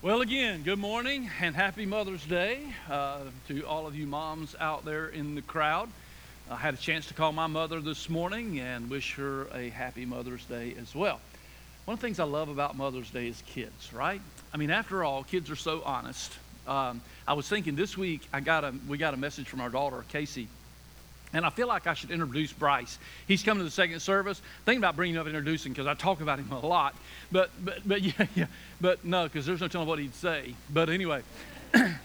Well, again, good morning and happy Mother's Day to all of you moms out there in the crowd. I had a chance to call my mother this morning and wish her a happy Mother's Day as well. One of the things I love about Mother's Day is kids, right? I mean, after all, kids are so honest. I was thinking this week we got a message from our daughter, Casey, and I feel like I should introduce Bryce. He's coming to the second service. Thinking about bringing him up and introducing because I talk about him a lot. But no, because there's no telling what he'd say. But anyway,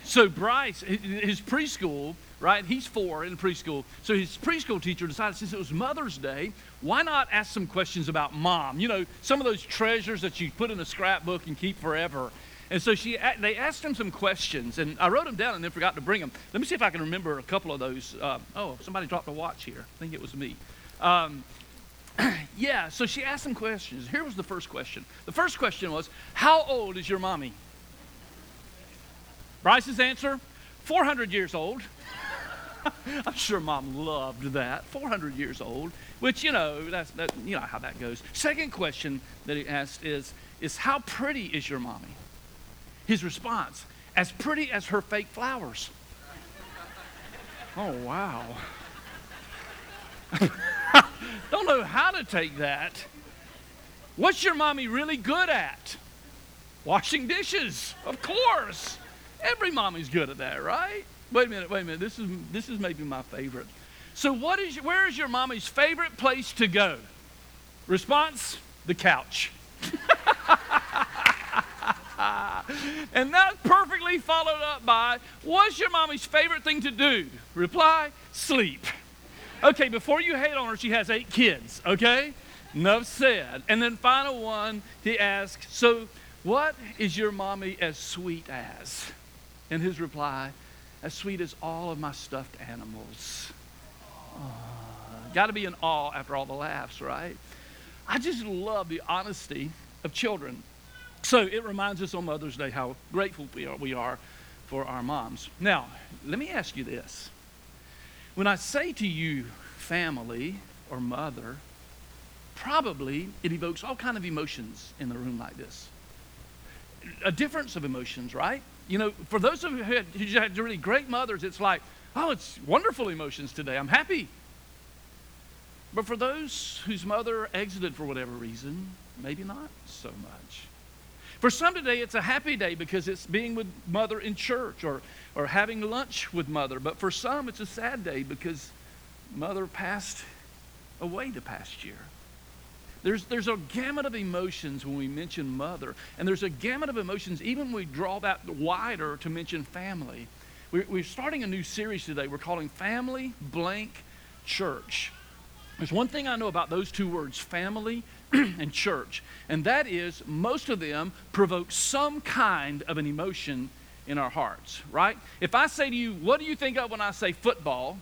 so Bryce, his preschool, right? He's 4 in preschool. So his preschool teacher decided since it was Mother's Day, why not ask some questions about Mom? You know, some of those treasures that you put in a scrapbook and keep forever. And so they asked him some questions, and I wrote them down and then forgot to bring them. Let me see if I can remember a couple of those. Oh, somebody dropped a watch here. I think it was me. Yeah, so she asked some questions. Here was the first question. The first question was, how old is your mommy? Bryce's answer, 400 years old. I'm sure Mom loved that, 400 years old, which, you know, you know how that goes. Second question that he asked is how pretty is your mommy? His response, as pretty as her fake flowers. Oh, wow. Don't know how to take that. What's your mommy really good at? Washing dishes, of course. Every mommy's good at that, right? Wait a minute. This is maybe my favorite. So where is your mommy's favorite place to go? Response, the couch. And that perfectly followed up by, what's your mommy's favorite thing to do? Reply, sleep. Okay, before you hate on her, she has 8 kids, okay? Enough said. And then final one, he asks, so what is your mommy as sweet as? And his reply, as sweet as all of my stuffed animals. Got to be in awe after all the laughs, right? I just love the honesty of children. So it reminds us on Mother's Day how grateful we are for our moms. Now, let me ask you this. When I say to you family or mother, probably it evokes all kinds of emotions in the room like this. A difference of emotions, right? You know, for those of you who had really great mothers, it's like, oh, it's wonderful emotions today. I'm happy. But for those whose mother exited for whatever reason, maybe not so much. For some today, it's a happy day because it's being with mother in church or having lunch with mother. But for some, it's a sad day because mother passed away the past year. There's a gamut of emotions when we mention mother. And there's a gamut of emotions even when we draw that wider to mention family. We're starting a new series today. We're calling Family Blank Church. There's one thing I know about those two words, family and church, and that is most of them provoke some kind of an emotion in our hearts, right? If I say to you, what do you think of when I say football?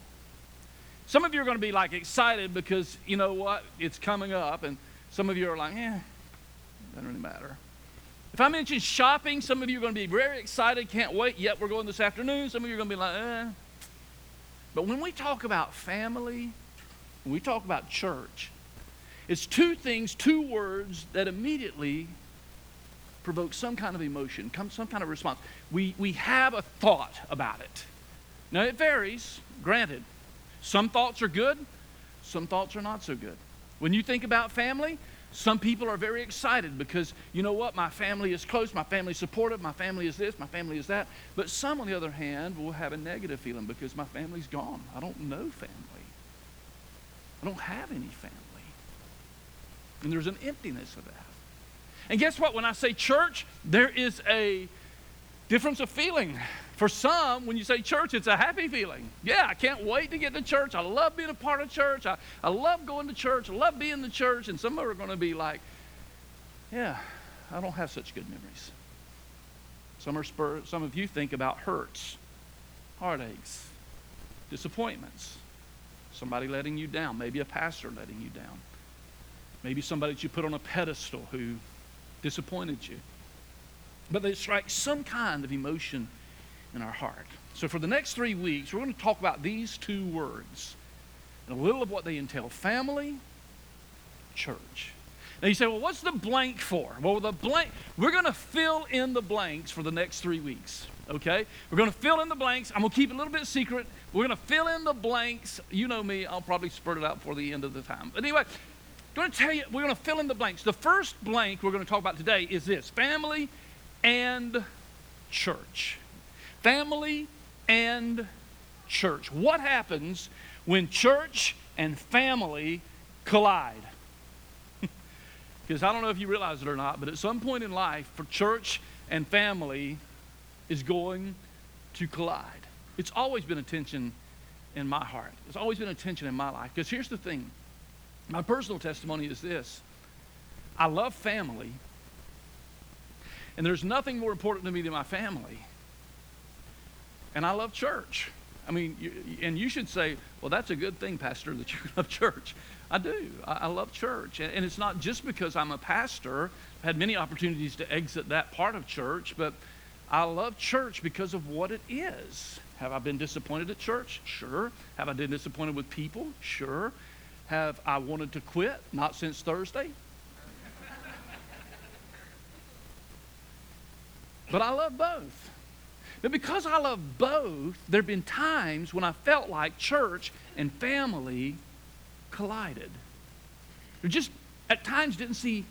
Some of you are going to be like excited because, you know what, it's coming up, and some of you are like, doesn't really matter. If I mention shopping, some of you are going to be very excited, can't wait, yet we're going this afternoon. Some of you are going to be like, But when we talk about family, when we talk about church, it's 2 things, 2 words that immediately provoke some kind of emotion, some kind of response. We have a thought about it. Now, it varies, granted. Some thoughts are good, some thoughts are not so good. When you think about family, some people are very excited because, you know what, my family is close, my family is supportive, my family is this, my family is that. But some, on the other hand, will have a negative feeling because my family's gone. I don't know family. I don't have any family. And there's an emptiness of that. And guess what? When I say church, there is a difference of feeling. For some, when you say church, it's a happy feeling. Yeah, I can't wait to get to church. I love being a part of church. I love going to church. I love being in the church. And some are going to be like, yeah, I don't have such good memories. Some of you think about hurts, heartaches, disappointments. Somebody letting you down, maybe a pastor letting you down. Maybe somebody that you put on a pedestal who disappointed you. But they strike some kind of emotion in our heart. So for the next 3 weeks, we're going to talk about these 2 words and a little of what they entail, family, church. And you say, well, what's the blank for? Well, the blank, we're going to fill in the blanks for the next 3 weeks, okay? We're going to fill in the blanks. I'm going to keep it a little bit secret. We're going to fill in the blanks. You know me. I'll probably spurt it out before the end of the time. But anyway, I'm going to tell you, we're going to fill in the blanks. The first blank we're going to talk about today is this, family and church. Family and church. What happens when church and family collide? Because I don't know if you realize it or not, but at some point in life, for church and family is going to collide. It's always been a tension in my heart. It's always been a tension in my life. Because here's the thing. My personal testimony is this. I love family, and there's nothing more important to me than my family. And I love church. I mean, and you should say, well, that's a good thing, Pastor, that you love church. I do. I love church. And it's not just because I'm a pastor. I've had many opportunities to exit that part of church, but I love church because of what it is. Have I been disappointed at church? Sure. Have I been disappointed with people? Sure. Have I wanted to quit? Not since Thursday. But I love both. But because I love both, there have been times when I felt like church and family collided. There just at times didn't seem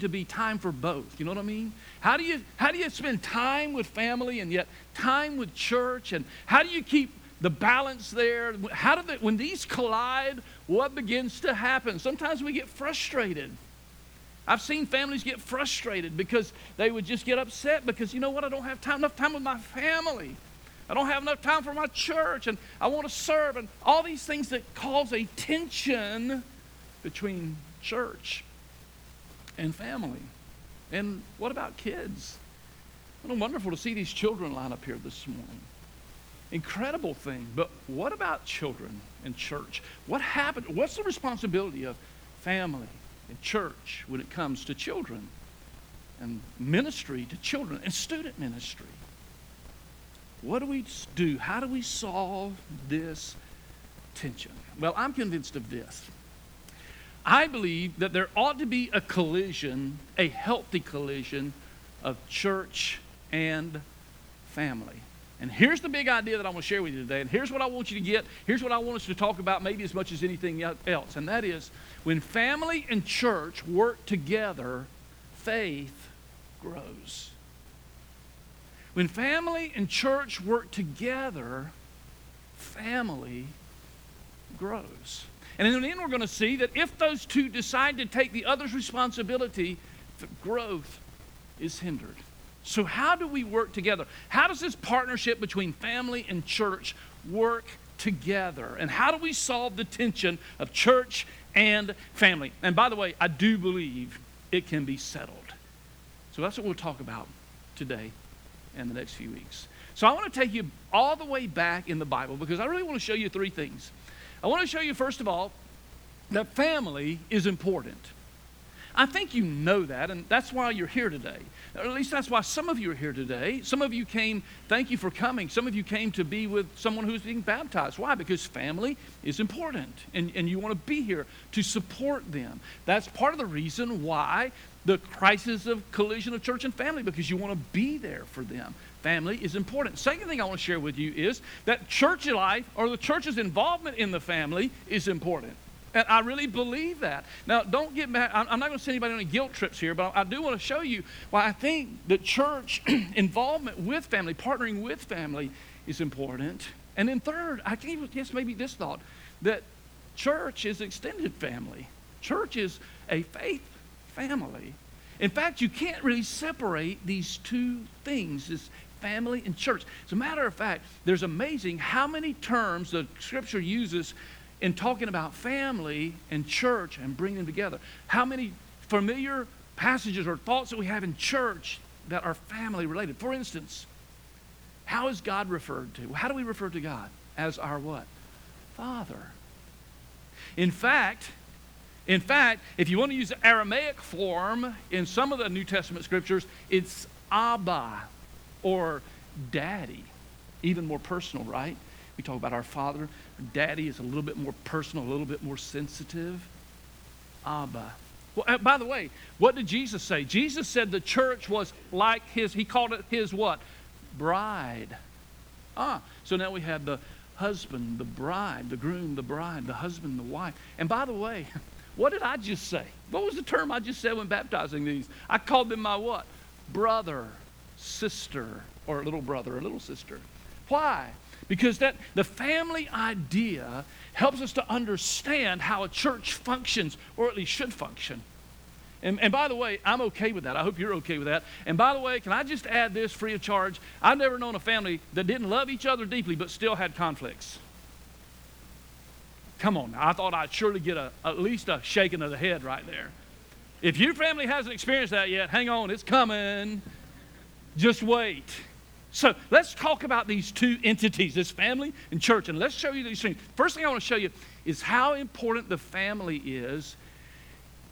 to be time for both. You know what I mean? How do you spend time with family and yet time with church? And how do you keep the balance there? When these collide, what begins to happen? Sometimes we get frustrated. I've seen families get frustrated because they would just get upset because, you know what, I don't have enough time with my family. I don't have enough time for my church, and I want to serve, and all these things that cause a tension between church and family. And what about kids? What wonderful to see these children line up here this morning. Incredible thing. But what about children and church? What happened? What's the responsibility of family and church when it comes to children and ministry to children and student ministry? What do we do? How do we solve this tension? Well, I'm convinced of this. I believe that there ought to be a collision, a healthy collision of church and family. And here's the big idea that I'm going to share with you today. And here's what I want you to get. Here's what I want us to talk about maybe as much as anything else. And that is, when family and church work together, faith grows. When family and church work together, family grows. And in the end, we're going to see that if those two decide to take the other's responsibility, the growth is hindered. So how do we work together? How does this partnership between family and church work together? And how do we solve the tension of church and family? And by the way, I do believe it can be settled. So that's what we'll talk about today and the next few weeks. So I want to take you all the way back in the Bible because I really want to show you three things. I want to show you, first of all, that family is important. I think you know that, and that's why you're here today. Or at least that's why some of you are here today. Some of you came, thank you for coming. Some of you came to be with someone who's being baptized. Why? Because family is important, and you want to be here to support them. That's part of the reason why the crisis of collision of church and family, because you want to be there for them. Family is important. Second thing I want to share with you is that church life, or the church's involvement in the family, is important. And I really believe that. Now, don't get mad. I'm not going to send anybody on any guilt trips here, but I do want to show you why I think the church involvement with family, partnering with family, is important. And then third, I can even guess maybe this thought, that church is extended family. Church is a faith family. In fact, you can't really separate these two things, this family and church. As a matter of fact, there's amazing how many terms the Scripture uses in talking about family and church and bringing them together. How many familiar passages or thoughts that we have in church that are family related? For instance, how is God referred to? How do we refer to God? As our what? Father. In fact, if you want to use the Aramaic form in some of the New Testament scriptures, it's Abba or Daddy. Even more personal, right? We talk about our father. Daddy is a little bit more personal, a little bit more sensitive. Abba. Well, by the way, what did Jesus say? Jesus said the church was like his, he called it his what? Bride. So now we have the husband, the bride, the groom, the bride, the husband, the wife. And by the way, what did I just say? What was the term I just said when baptizing these? I called them my what? Brother, sister, or little brother, or little sister. Why? Because that the family idea helps us to understand how a church functions, or at least should function. And by the way, I'm okay with that. I hope you're okay with that. And by the way, can I just add this free of charge? I've never known a family that didn't love each other deeply but still had conflicts. Come on now. I thought I'd surely get at least a shaking of the head right there. If your family hasn't experienced that yet, hang on, it's coming. Just wait. So let's talk about these two entities, this family and church, and let's show you these things. First thing I want to show you is how important the family is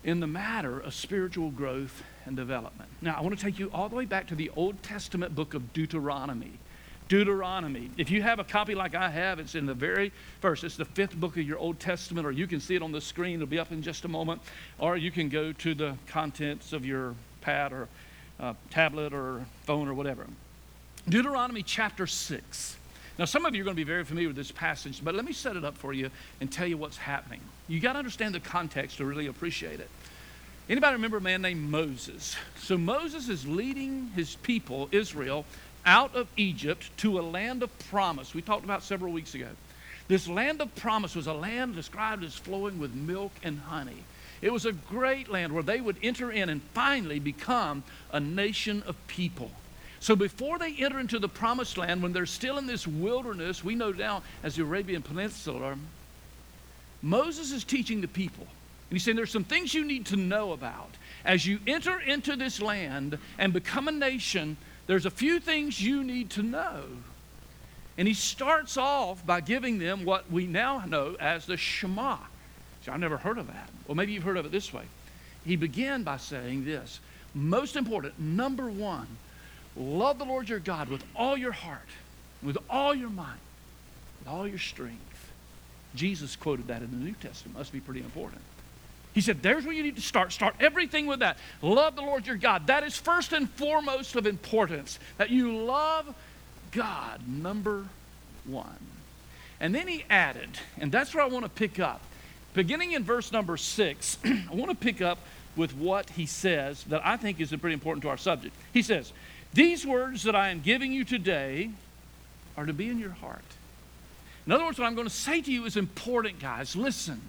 in the matter of spiritual growth and development. Now, I want to take you all the way back to the Old Testament book of Deuteronomy. Deuteronomy. If you have a copy like I have, it's in the very first. It's the fifth book of your Old Testament, or you can see it on the screen. It'll be up in just a moment. Or you can go to the contents of your pad or tablet or phone or whatever. Deuteronomy chapter 6. Now, some of you are going to be very familiar with this passage, but let me set it up for you and tell you what's happening. You got to understand the context to really appreciate it. Anybody remember a man named Moses? So Moses is leading his people, Israel, out of Egypt to a land of promise. We talked about several weeks ago. This land of promise was a land described as flowing with milk and honey. It was a great land where they would enter in and finally become a nation of people. So before they enter into the promised land, when they're still in this wilderness, we know now as the Arabian Peninsula, Moses is teaching the people. And he's saying there's some things you need to know about. As you enter into this land and become a nation, there's a few things you need to know. And he starts off by giving them what we now know as the Shema. See, I've never heard of that. Well, maybe you've heard of it this way. He began by saying this, most important, number one, love the Lord your God with all your heart, with all your mind, with all your strength. Jesus quoted that in the New Testament. Must be pretty important. He said, there's where you need to start. Start everything with that. Love the Lord your God. That is first and foremost of importance, that you love God, number one. And then he added, and that's where I want to pick up. Beginning in verse number 6, I want to pick up with what he says that I think is pretty important to our subject. He says, these words that I am giving you today are to be in your heart. In other words, what I'm going to say to you is important, guys. Listen,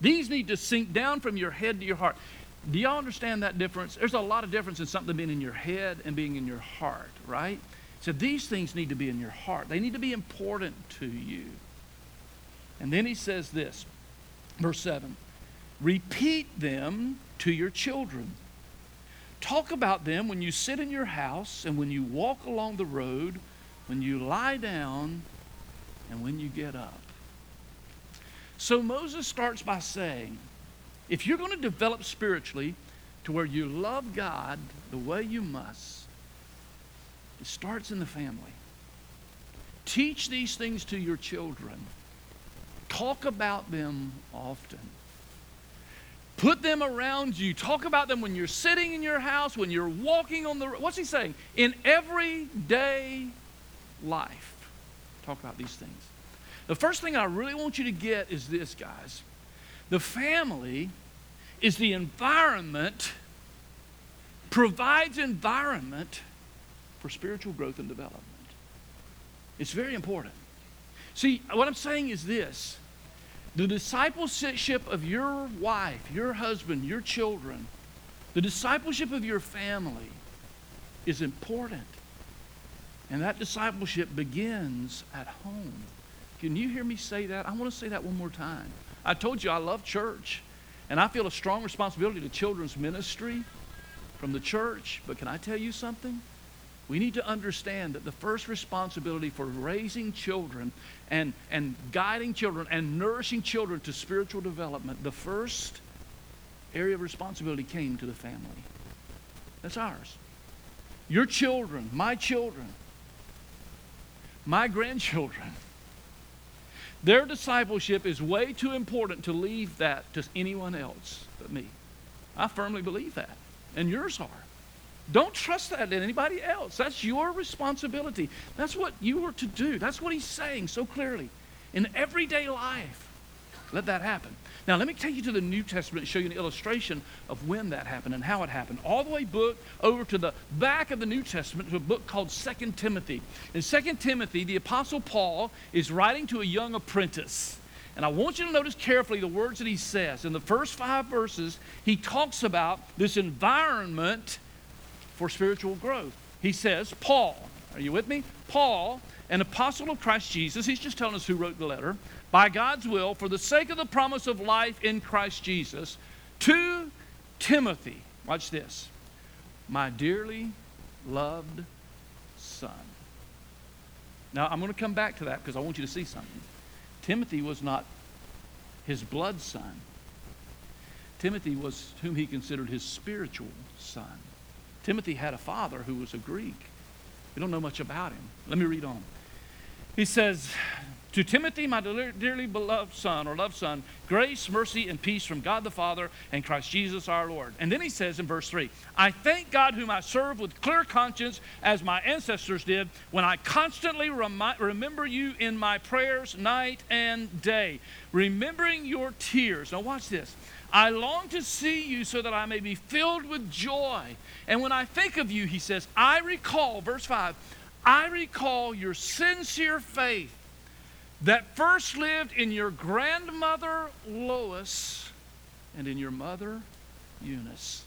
these need to sink down from your head to your heart. Do y'all understand that difference? There's a lot of difference in something being in your head and being in your heart, right? So these things need to be in your heart. They need to be important to you. And then he says this, verse 7, repeat them to your children. Talk about them when you sit in your house and when you walk along the road, when you lie down, and when you get up. So Moses starts by saying, if you're going to develop spiritually to where you love God the way you must, it starts in the family. Teach these things to your children. Talk about them often. Put them around you. Talk about them when you're sitting in your house, when you're walking on the road. What's he saying? In everyday life. Talk about these things. The first thing I really want you to get is this, guys. The family is the environment, provides environment for spiritual growth and development. It's very important. See, what I'm saying is this. The discipleship of your wife, your husband, your children, the discipleship of your family is important. And that discipleship begins at home. Can you hear me say that? I want to say that one more time. I told you I love church, and I feel a strong responsibility to children's ministry from the church. But can I tell you something? We need to understand that the first responsibility for raising children and guiding children and nourishing children to spiritual development, the first area of responsibility came to the family. That's ours. Your children, my grandchildren, their discipleship is way too important to leave that to anyone else but me. I firmly believe that, and yours are. Don't trust that in anybody else. That's your responsibility. That's what you were to do. That's what he's saying so clearly. In everyday life, let that happen. Now, let me take you to the New Testament and show you an illustration of when that happened and how it happened. All the way over to the back of the New Testament to a book called 2 Timothy. In 2 Timothy, the Apostle Paul is writing to a young apprentice. And I want you to notice carefully the words that he says. In the first 5 verses, he talks about this environment for spiritual growth. He says, Paul, are you with me? Paul, an apostle of Christ Jesus, he's just telling us who wrote the letter, by God's will, for the sake of the promise of life in Christ Jesus, to Timothy, watch this, my dearly loved son. Now, I'm going to come back to that because I want you to see something. Timothy was not his blood son. Timothy was whom he considered his spiritual son. Timothy had a father who was a Greek. We don't know much about him. Let me read on. He says, to Timothy, my dearly beloved son, or loved son, grace, mercy, and peace from God the Father and Christ Jesus our Lord. And then he says in verse 3, I thank God whom I serve with clear conscience as my ancestors did when I constantly remember you in my prayers night and day, remembering your tears. Now watch this. I long to see you so that I may be filled with joy. And when I think of you, he says, I recall, verse 5, I recall your sincere faith that first lived in your grandmother Lois and in your mother Eunice.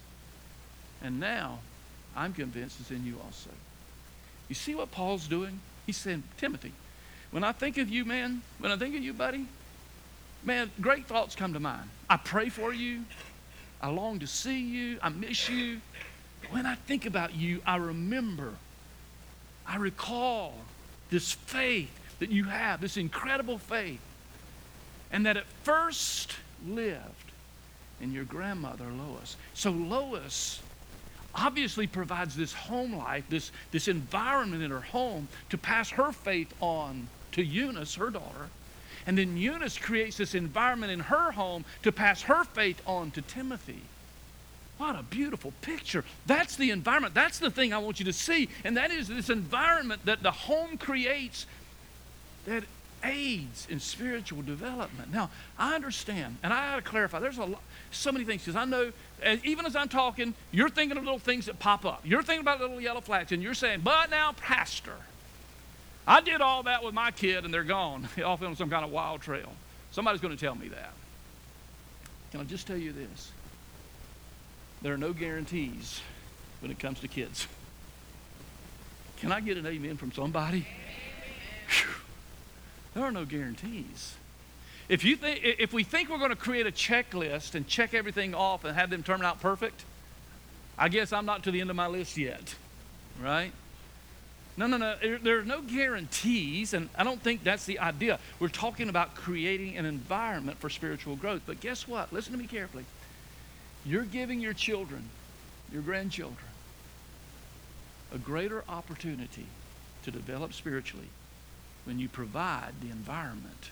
And now, I'm convinced it's in you also. You see what Paul's doing? He's saying, Timothy, when I think of you, man, when I think of you, buddy, man, great thoughts come to mind. I pray for you. I long to see you. I miss you. When I think about you, I remember. I recall this faith that you have, this incredible faith, and that it first lived in your grandmother, Lois. So Lois obviously provides this home life, this environment in her home to pass her faith on to Eunice, her daughter. And then Eunice creates this environment in her home to pass her faith on to Timothy. What a beautiful picture. That's the environment. That's the thing I want you to see. And that is this environment that the home creates that aids in spiritual development. Now, I understand, and I ought to clarify, there's a lot, so many things, because I know, even as I'm talking, you're thinking of little things that pop up. You're thinking about little yellow flags, and you're saying, but now, Pastor, I did all that with my kid, and they're gone. They're off on some kind of wild trail. Somebody's going to tell me that. Can I just tell you this? There are no guarantees when it comes to kids. Can I get an amen from somebody? Whew. There are no guarantees. If we think we're going to create a checklist and check everything off and have them turn out perfect, I guess I'm not to the end of my list yet, right? No. There are no guarantees, and I don't think that's the idea. We're talking about creating an environment for spiritual growth. But guess what? Listen to me carefully. You're giving your children, your grandchildren, a greater opportunity to develop spiritually when you provide the environment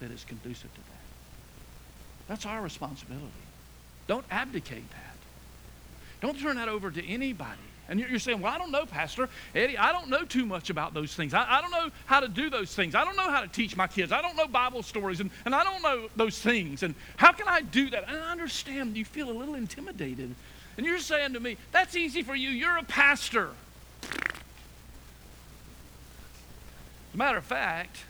that is conducive to that. That's our responsibility. Don't abdicate that. Don't turn that over to anybody. And you're saying, well, I don't know, Pastor Eddie. I don't know too much about those things. I don't know how to do those things. I don't know how to teach my kids. I don't know Bible stories, and I don't know those things. And how can I do that? And I understand you feel a little intimidated. And you're saying to me, that's easy for you. You're a pastor. As a matter of fact,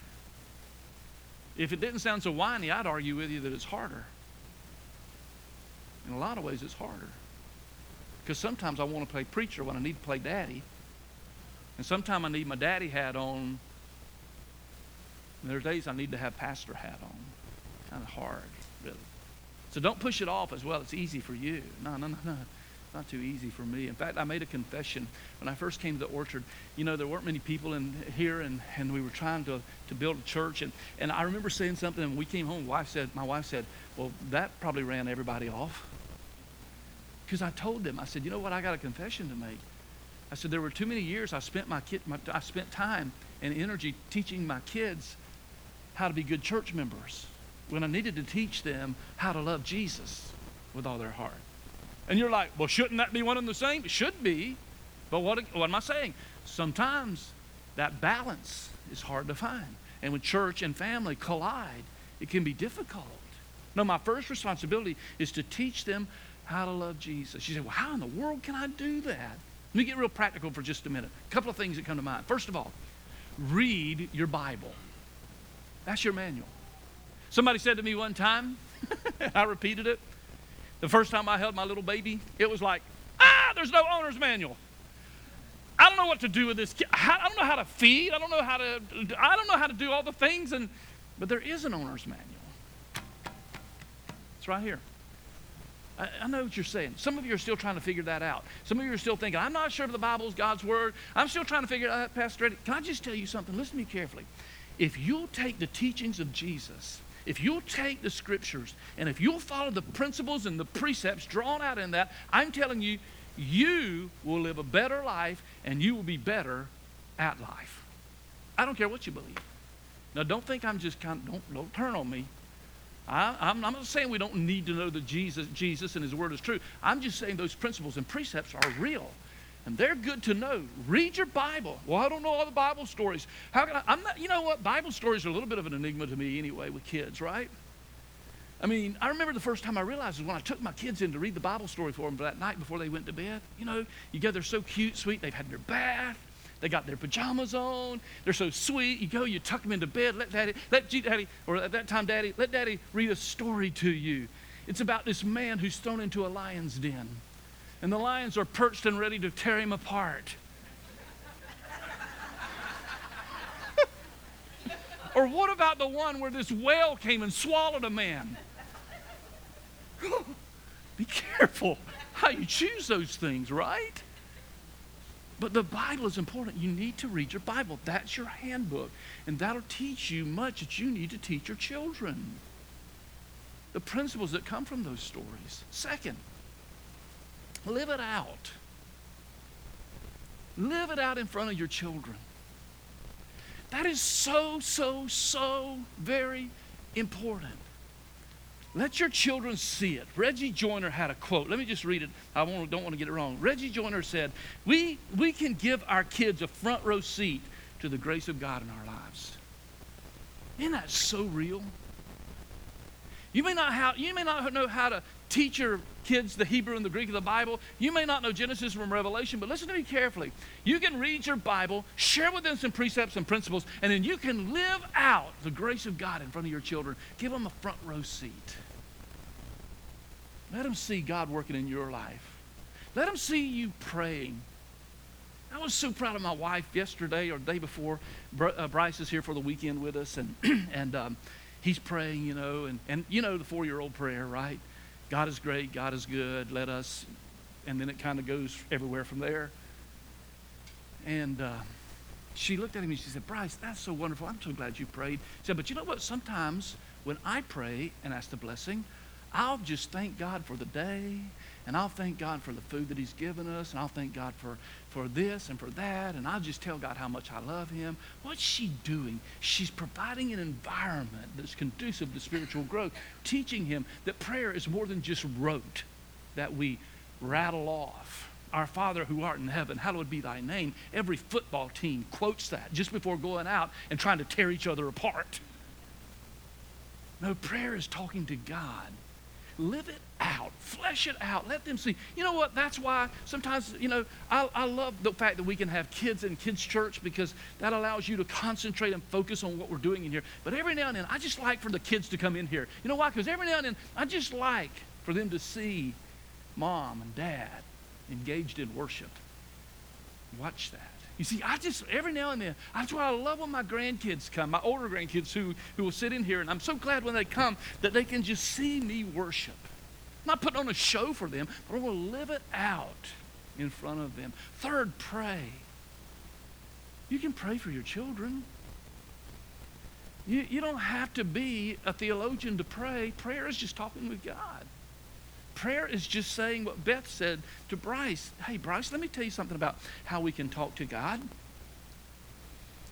if it didn't sound so whiny, I'd argue with you that it's harder. In a lot of ways, it's harder. Because sometimes I want to play preacher when I need to play daddy. And sometimes I need my daddy hat on. And there are days I need to have pastor hat on. Kind of hard, really. So don't push it off as well. It's easy for you. No. It's not too easy for me. In fact, I made a confession when I first came to the Orchard. You know, there weren't many people in here, and we were trying to build a church. And I remember saying something, and we came home. My wife said, well, that probably ran everybody off. Because I told them, I said, you know what, I got a confession to make. I said, there were too many years I spent time and energy teaching my kids how to be good church members when I needed to teach them how to love Jesus with all their heart. And you're like, well, shouldn't that be one and the same? It should be. But what am I saying? Sometimes that balance is hard to find. And when church and family collide, it can be difficult. No, my first responsibility is to teach them how to love Jesus. You say, well, how in the world can I do that? Let me get real practical for just a minute. A couple of things that come to mind. First of all, read your Bible. That's your manual. Somebody said to me one time, I repeated it, the first time I held my little baby, it was like, there's no owner's manual. I don't know what to do with this kid. I don't know how to feed. I don't know how to do all the things. But there is an owner's manual. It's right here. I know what you're saying. Some of you are still trying to figure that out. Some of you are still thinking, I'm not sure if the Bible is God's word. I'm still trying to figure it out, Pastor Eddie. Can I just tell you something? Listen to me carefully. If you'll take the teachings of Jesus, if you'll take the scriptures, and if you'll follow the principles and the precepts drawn out in that, I'm telling you, you will live a better life and you will be better at life. I don't care what you believe. Now, don't think I'm just kind of, don't turn on me. I'm not saying we don't need to know that Jesus and his word is true. I'm just saying those principles and precepts are real. And they're good to know. Read your Bible. Well, I don't know all the Bible stories. How can I'm not, you know what? Bible stories are a little bit of an enigma to me anyway with kids, right? I mean, I remember the first time I realized is when I took my kids in to read the Bible story for them that night before they went to bed. You know, you go, they're so cute, sweet. They've had their bath. They got their pajamas on. They're so sweet. You go, you tuck them into bed. Let Daddy read a story to you. It's about this man who's thrown into a lion's den. And the lions are perched and ready to tear him apart. Or what about the one where this whale came and swallowed a man? Be careful how you choose those things, right? But the Bible is important. You need to read your Bible. That's your handbook. And that'll teach you much that you need to teach your children. The principles that come from those stories. Second, live it out. Live it out in front of your children. That is so very important. Let your children see it. Reggie Joyner had a quote. Let me just read it. I don't want to get it wrong. Reggie Joyner said, we can give our kids a front row seat to the grace of God in our lives. Isn't that so real? You may not know how to teach your kids the Hebrew and the Greek of the Bible. You may not know Genesis from Revelation, but listen to me carefully. You can read your Bible, share with them some precepts and principles, and then you can live out the grace of God in front of your children. Give them a front row seat. Let them see God working in your life. Let them see you praying. I was so proud of my wife yesterday or the day before. Bryce is here for the weekend with us, and he's praying, you know, and you know the 4-year-old prayer, right? God is great, God is good, let us, and then it kind of goes everywhere from there. And she looked at him and she said, Bryce, that's so wonderful. I'm so glad you prayed. She said, but you know what? Sometimes when I pray and ask the blessing, I'll just thank God for the day, and I'll thank God for the food that he's given us, and I'll thank God for this and for that, and I'll just tell God how much I love him. What's she doing? She's providing an environment that's conducive to spiritual growth, teaching him that prayer is more than just rote that we rattle off. Our Father who art in heaven, hallowed be thy name. Every football team quotes that just before going out and trying to tear each other apart. No, prayer is talking to God. Live it out. Flesh it out. Let them see. You know what? That's why sometimes, you know, I love the fact that we can have kids in kids' church because that allows you to concentrate and focus on what we're doing in here. But every now and then, I just like for the kids to come in here. You know why? Because every now and then, I just like for them to see mom and dad engaged in worship. Watch that. You see, I just, every now and then, that's why I love when my grandkids come, my older grandkids who will sit in here, and I'm so glad when they come that they can just see me worship. I'm not putting on a show for them, but I'm going to live it out in front of them. Third, pray. You can pray for your children. You don't have to be a theologian to pray. Prayer is just talking with God. Prayer is just saying what Beth said to Bryce. Hey, Bryce, let me tell you something about how we can talk to God.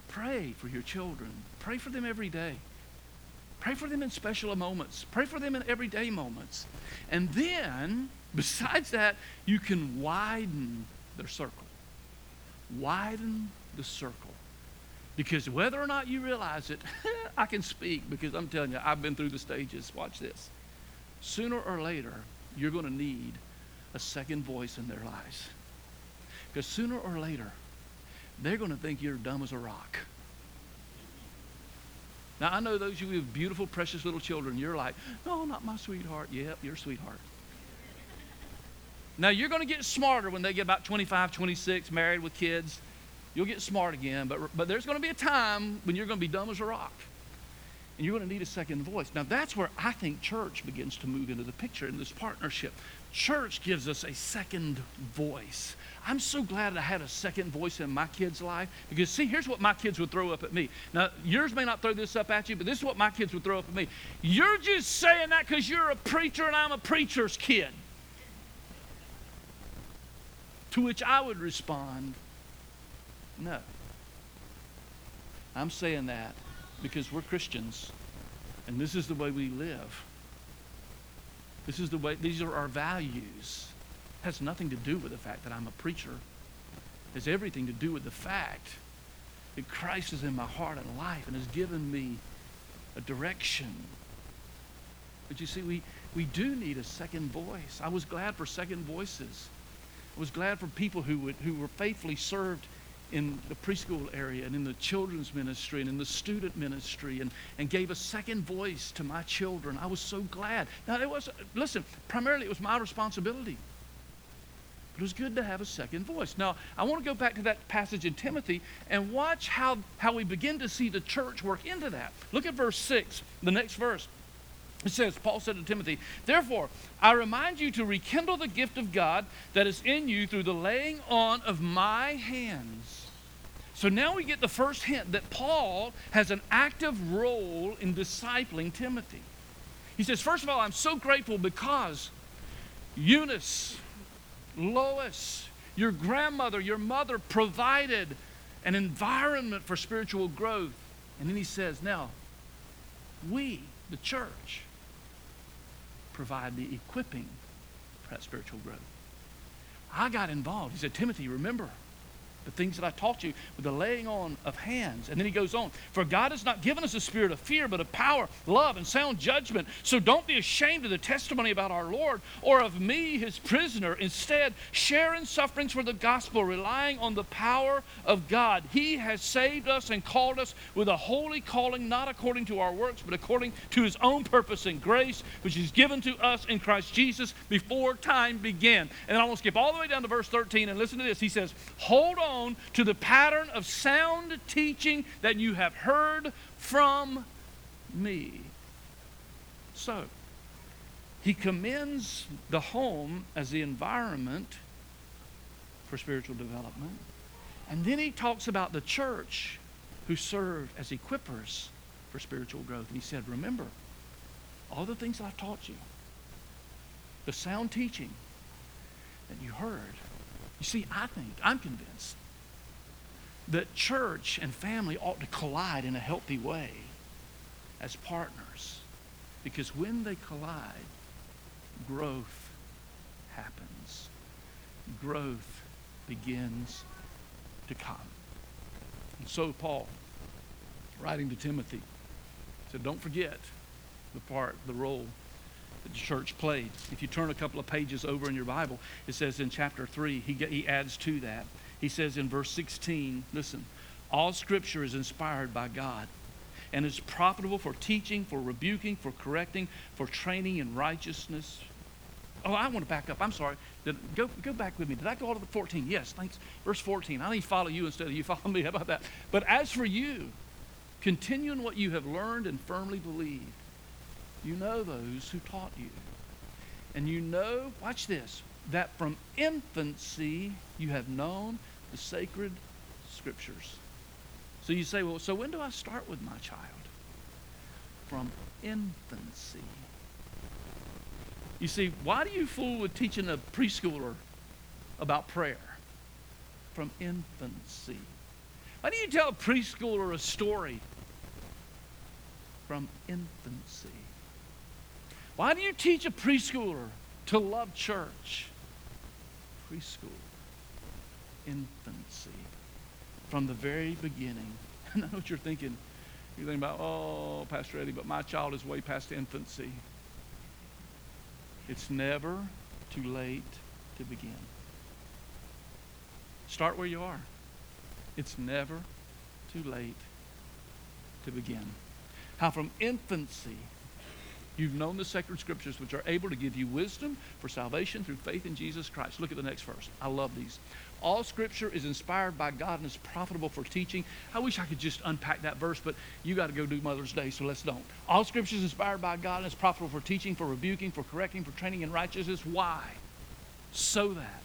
Pray for your children. Pray for them every day. Pray for them in special moments. Pray for them in everyday moments. And then, besides that, you can widen their circle. Widen the circle. Because whether or not you realize it, I can speak because I'm telling you, I've been through the stages. Watch this. Sooner or later, you're going to need a second voice in their lives. Because sooner or later, they're going to think you're dumb as a rock. Now, I know those of you who have beautiful, precious little children, you're like, no, not my sweetheart. Yep, your sweetheart. Now, you're going to get smarter when they get about 25, 26, married with kids. You'll get smart again, but there's going to be a time when you're going to be dumb as a rock. And you're going to need a second voice. Now, that's where I think church begins to move into the picture in this partnership. Church gives us a second voice. I'm so glad I had a second voice in my kids' life because, see, here's what my kids would throw up at me. Now, yours may not throw this up at you, but this is what my kids would throw up at me. You're just saying that because you're a preacher and I'm a preacher's kid. To which I would respond, no. I'm saying that because we're Christians and this is the way we live. This is the way, these are our values. It has nothing to do with the fact that I'm a preacher. It has everything to do with the fact that Christ is in my heart and life and has given me a direction. But you see, we do need a second voice. I was glad for second voices. I was glad for people who were faithfully served in the preschool area and in the children's ministry and in the student ministry and gave a second voice to my children. I was so glad. Now, it was, listen, primarily it was my responsibility. But it was good to have a second voice. Now, I want to go back to that passage in Timothy and watch how we begin to see the church work into that. Look at verse 6, the next verse. It says, Paul said to Timothy, therefore, I remind you to rekindle the gift of God that is in you through the laying on of my hands. So now we get the first hint that Paul has an active role in discipling Timothy. He says, first of all, I'm so grateful because Eunice, Lois, your grandmother, your mother provided an environment for spiritual growth. And then he says, now, we, the church, provide the equipping for that spiritual growth. I got involved. He said, Timothy, remember the things that I taught you with the laying on of hands. And then he goes on, for God has not given us a spirit of fear, but of power, love, and sound judgment. So don't be ashamed of the testimony about our Lord or of me, his prisoner. Instead, share in sufferings for the gospel, relying on the power of God. He has saved us and called us with a holy calling, not according to our works, but according to his own purpose and grace, which is given to us in Christ Jesus before time began. And I want to skip all the way down to verse 13 and listen to this. He says, hold on to the pattern of sound teaching that you have heard from me. So, he commends the home as the environment for spiritual development. And then he talks about the church who served as equippers for spiritual growth. And he said, remember, all the things that I've taught you, the sound teaching that you heard. You see, I'm convinced that church and family ought to collide in a healthy way as partners, because when they collide, growth happens. Growth begins to come. And so Paul, writing to Timothy, said, don't forget the role that the church played. If you turn a couple of pages over in your Bible, it says in chapter 3, he adds to that. He says in verse 16, listen, all scripture is inspired by God and is profitable for teaching, for rebuking, for correcting, for training in righteousness. Oh, I want to back up. I'm sorry. Go back with me. Did I go all to the 14? Yes, thanks. Verse 14. I need to follow you instead of you follow me. How about that? But as for you, continue in what you have learned and firmly believed. You know those who taught you. And you know, watch this, that from infancy you have known the sacred scriptures. So you say, well, so when do I start with my child? From infancy. You see, why do you fool with teaching a preschooler about prayer? From infancy. Why do you tell a preschooler a story from infancy. Why do you teach a preschooler to love church? Preschool, infancy, from the very beginning. I know what you're thinking. You're thinking about, oh, Pastor Eddie, but my child is way past infancy. It's never too late to begin. Start where you are. It's never too late to begin. How from infancy you've known the sacred scriptures, which are able to give you wisdom for salvation through faith in Jesus Christ. Look at the next verse. I love these. All scripture is inspired by God and is profitable for teaching. I wish I could just unpack that verse, but you got to go do Mother's Day, so let's don't. All scripture is inspired by God and is profitable for teaching, for rebuking, for correcting, for training in righteousness. Why? So that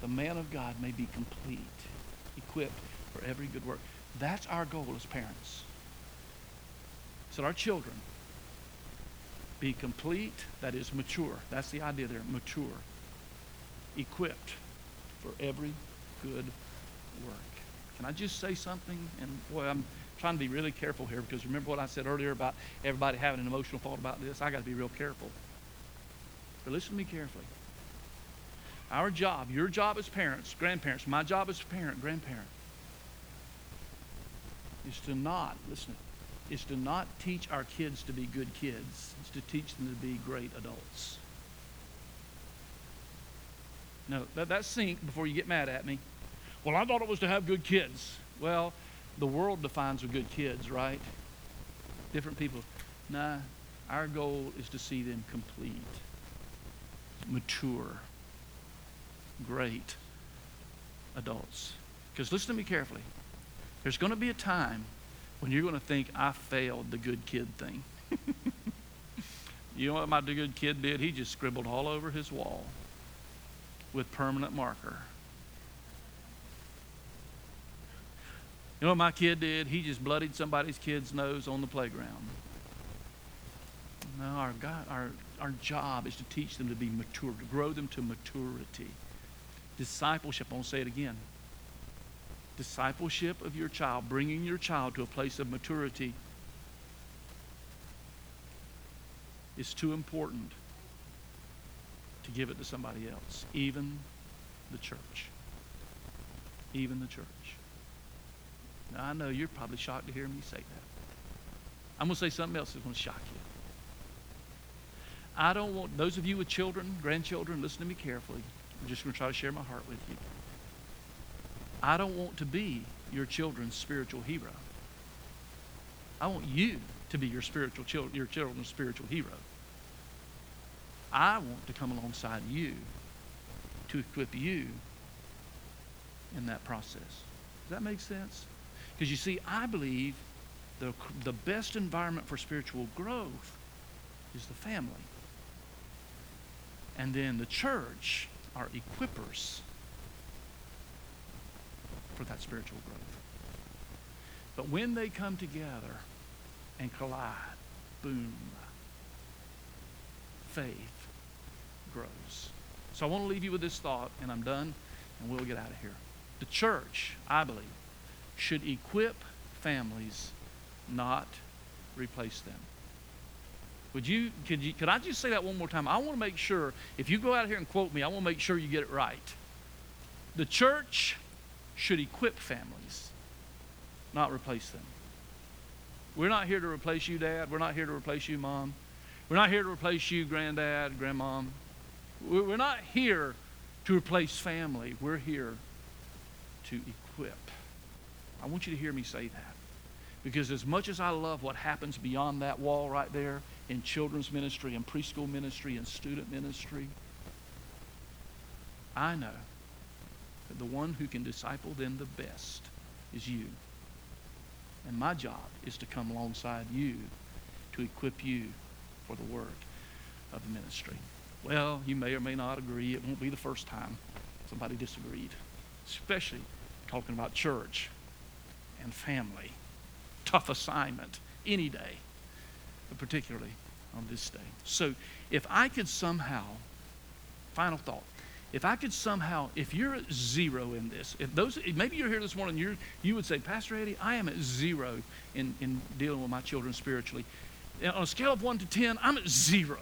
the man of God may be complete, equipped for every good work. That's our goal as parents. So our children be complete, that is mature. That's the idea there, mature. Equipped for every good work. Can I just say something? And boy, I'm trying to be really careful here, because remember what I said earlier about everybody having an emotional thought about this? I got to be real careful. But listen to me carefully. Our job, your job as parents, grandparents, my job as a parent, grandparent, is to not, listen, is to not teach our kids to be good kids. It's to teach them to be great adults. Now, let that sink before you get mad at me. Well, I thought it was to have good kids. Well, the world defines good kids, right? Different people. Nah, our goal is to see them complete, mature, great adults. Because listen to me carefully. There's going to be a time when you're going to think, I failed the good kid thing. You know what my good kid did? He just scribbled all over his wall with permanent marker. You know what my kid did? He just bloodied somebody's kid's nose on the playground. No, our job is to teach them to be mature, to grow them to maturity. Discipleship, I won't say it again. Discipleship of your child, bringing your child to a place of maturity, is too important to give it to somebody else, even the church. Even the church. Now, I know you're probably shocked to hear me say that. I'm going to say something else that's going to shock you. I don't want, those of you with children, grandchildren, listen to me carefully. I'm just going to try to share my heart with you. I don't want to be your children's spiritual hero. I want you to be your children's spiritual hero. I want to come alongside you to equip you in that process. Does that make sense? Because you see, I believe the best environment for spiritual growth is the family. And then the church are equippers for that spiritual growth. But when they come together and collide, boom, faith grows. So I want to leave you with this thought, and I'm done, and we'll get out of here. The church, I believe, should equip families, not replace them. Could I just say that one more time? I want to make sure, if you go out here and quote me, I want to make sure you get it right. The church should equip families, not replace them. We're not here to replace you, Dad. We're not here to replace you, Mom. We're not here to replace you, Granddad, Grandmom. We're not here to replace family. We're here to equip. I want you to hear me say that, because as much as I love what happens beyond that wall right there in children's ministry and preschool ministry and student ministry, I know that the one who can disciple them the best is you. And my job is to come alongside you to equip you for the work of the ministry. Well, you may or may not agree. It won't be the first time somebody disagreed, especially talking about church and family. Tough assignment any day, but particularly on this day. So if I could somehow, final thought, If I could somehow, if you're at zero in this, if those, maybe you're here this morning, you would say, Pastor Eddie, I am at zero in dealing with my children spiritually. And on a scale of 1 to 10, I'm at zero.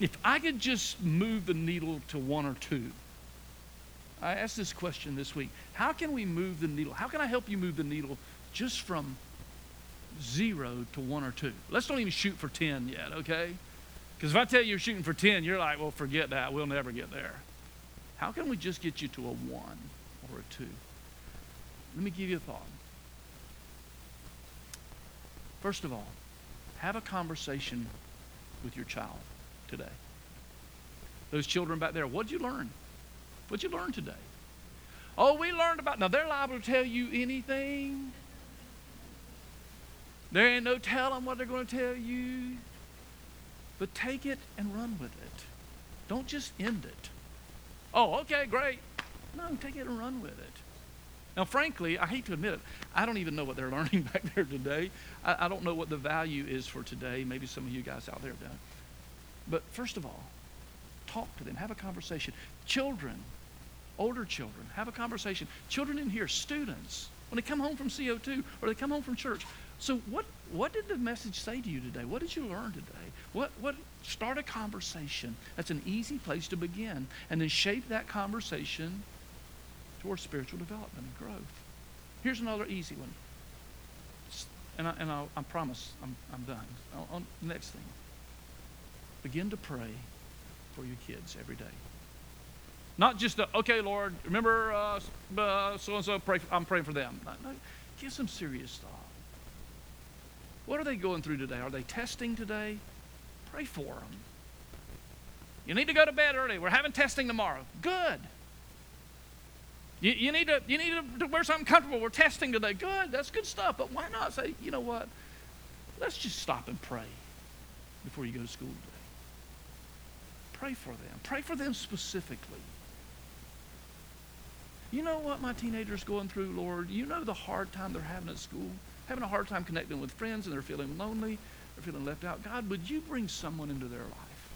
If I could just move the needle to 1 or 2, I asked this question this week. How can we move the needle? How can I help you move the needle just from 0 to 1 or 2? Let's don't even shoot for 10 yet, okay? Because if I tell you you're shooting for 10, you're like, well, forget that. We'll never get there. How can we just get you to a 1 or a 2? Let me give you a thought. First of all, have a conversation with your child today. Those children back there, what did you learn? What did you learn today? Oh, we learned about, now they're liable to tell you anything. There ain't no telling what they're going to tell you. But take it and run with it. Don't just end it. Oh, okay, great. No, take it and run with it. Now, frankly, I hate to admit it, I don't even know what they're learning back there today. I don't know what the value is for today. Maybe some of you guys out there don't. But first of all, talk to them. Have a conversation. Children, older children, have a conversation. Children in here, students, when they come home from CO2 or they come home from church, so what did the message say to you today? What did you learn today? What start a conversation. That's an easy place to begin. And then shape that conversation towards spiritual development and growth. Here's another easy one. And I promise I'm done. On the next thing. Begin to pray for your kids every day. Not just the, okay, Lord, remember so-and-so, I'm praying for them. No, give some serious thought. What are they going through today? Are they testing today? Pray for them. You need to go to bed early. We're having testing tomorrow. Good. You need to wear something comfortable. We're testing today. Good. That's good stuff. But why not say, you know what? Let's just stop and pray before you go to school today. Pray for them. Pray for them specifically. You know what my teenager's going through, Lord? You know the hard time they're having at school. Having a hard time connecting with friends, and they're feeling lonely, they're feeling left out. God, would you bring someone into their life?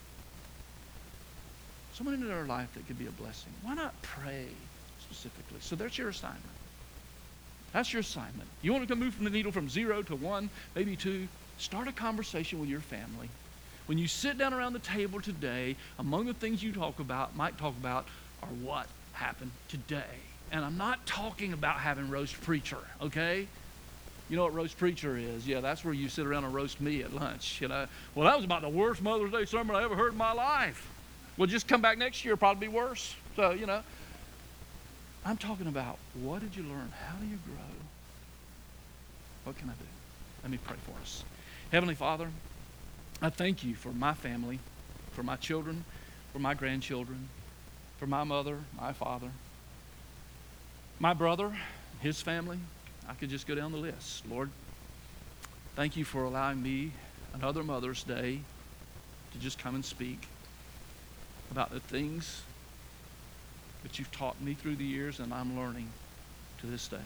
Someone into their life that could be a blessing. Why not pray specifically? So that's your assignment. That's your assignment. You want to move from the needle from 0 to 1, maybe 2. Start a conversation with your family. When you sit down around the table today, among the things you might talk about, are what happened today. And I'm not talking about having roast preacher, okay? You know what roast preacher is? Yeah, that's where you sit around and roast me at lunch. You know, well, that was about the worst Mother's Day sermon I ever heard in my life. Well, just come back next year, probably be worse. So, you know, I'm talking about what did you learn? How do you grow? What can I do? Let me pray for us. Heavenly Father, I thank you for my family, for my children, for my grandchildren, for my mother, my father, my brother, his family. I could just go down the list. Lord, thank you for allowing me another Mother's Day to just come and speak about the things that you've taught me through the years and I'm learning to this day.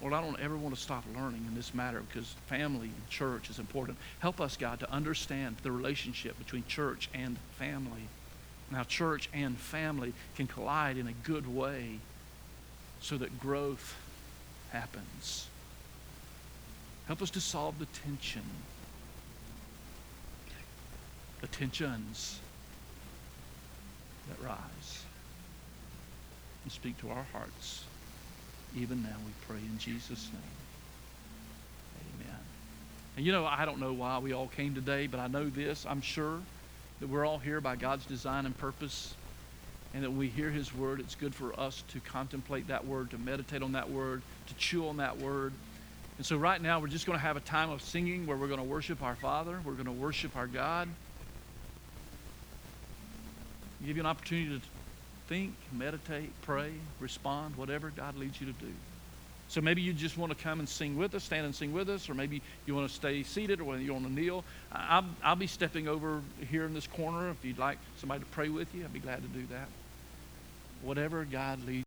Lord, I don't ever want to stop learning in this matter because family and church is important. Help us, God, to understand the relationship between church and family and how church and family can collide in a good way so that growth happens. Help us to solve the tension. The tensions that rise. And speak to our hearts. Even now we pray in Jesus' name. Amen. And you know, I don't know why we all came today, but I know this. I'm sure that we're all here by God's design and purpose. And that when we hear his word, it's good for us to contemplate that word, to meditate on that word, to chew on that word. And so right now, we're just going to have a time of singing where we're going to worship our Father. We're going to worship our God. I'll give you an opportunity to think, meditate, pray, respond, whatever God leads you to do. So maybe you just want to come and sing with us, stand and sing with us, or maybe you want to stay seated or you want to kneel. I'll be stepping over here in this corner. If you'd like somebody to pray with you, I'd be glad to do that. Whatever God leads.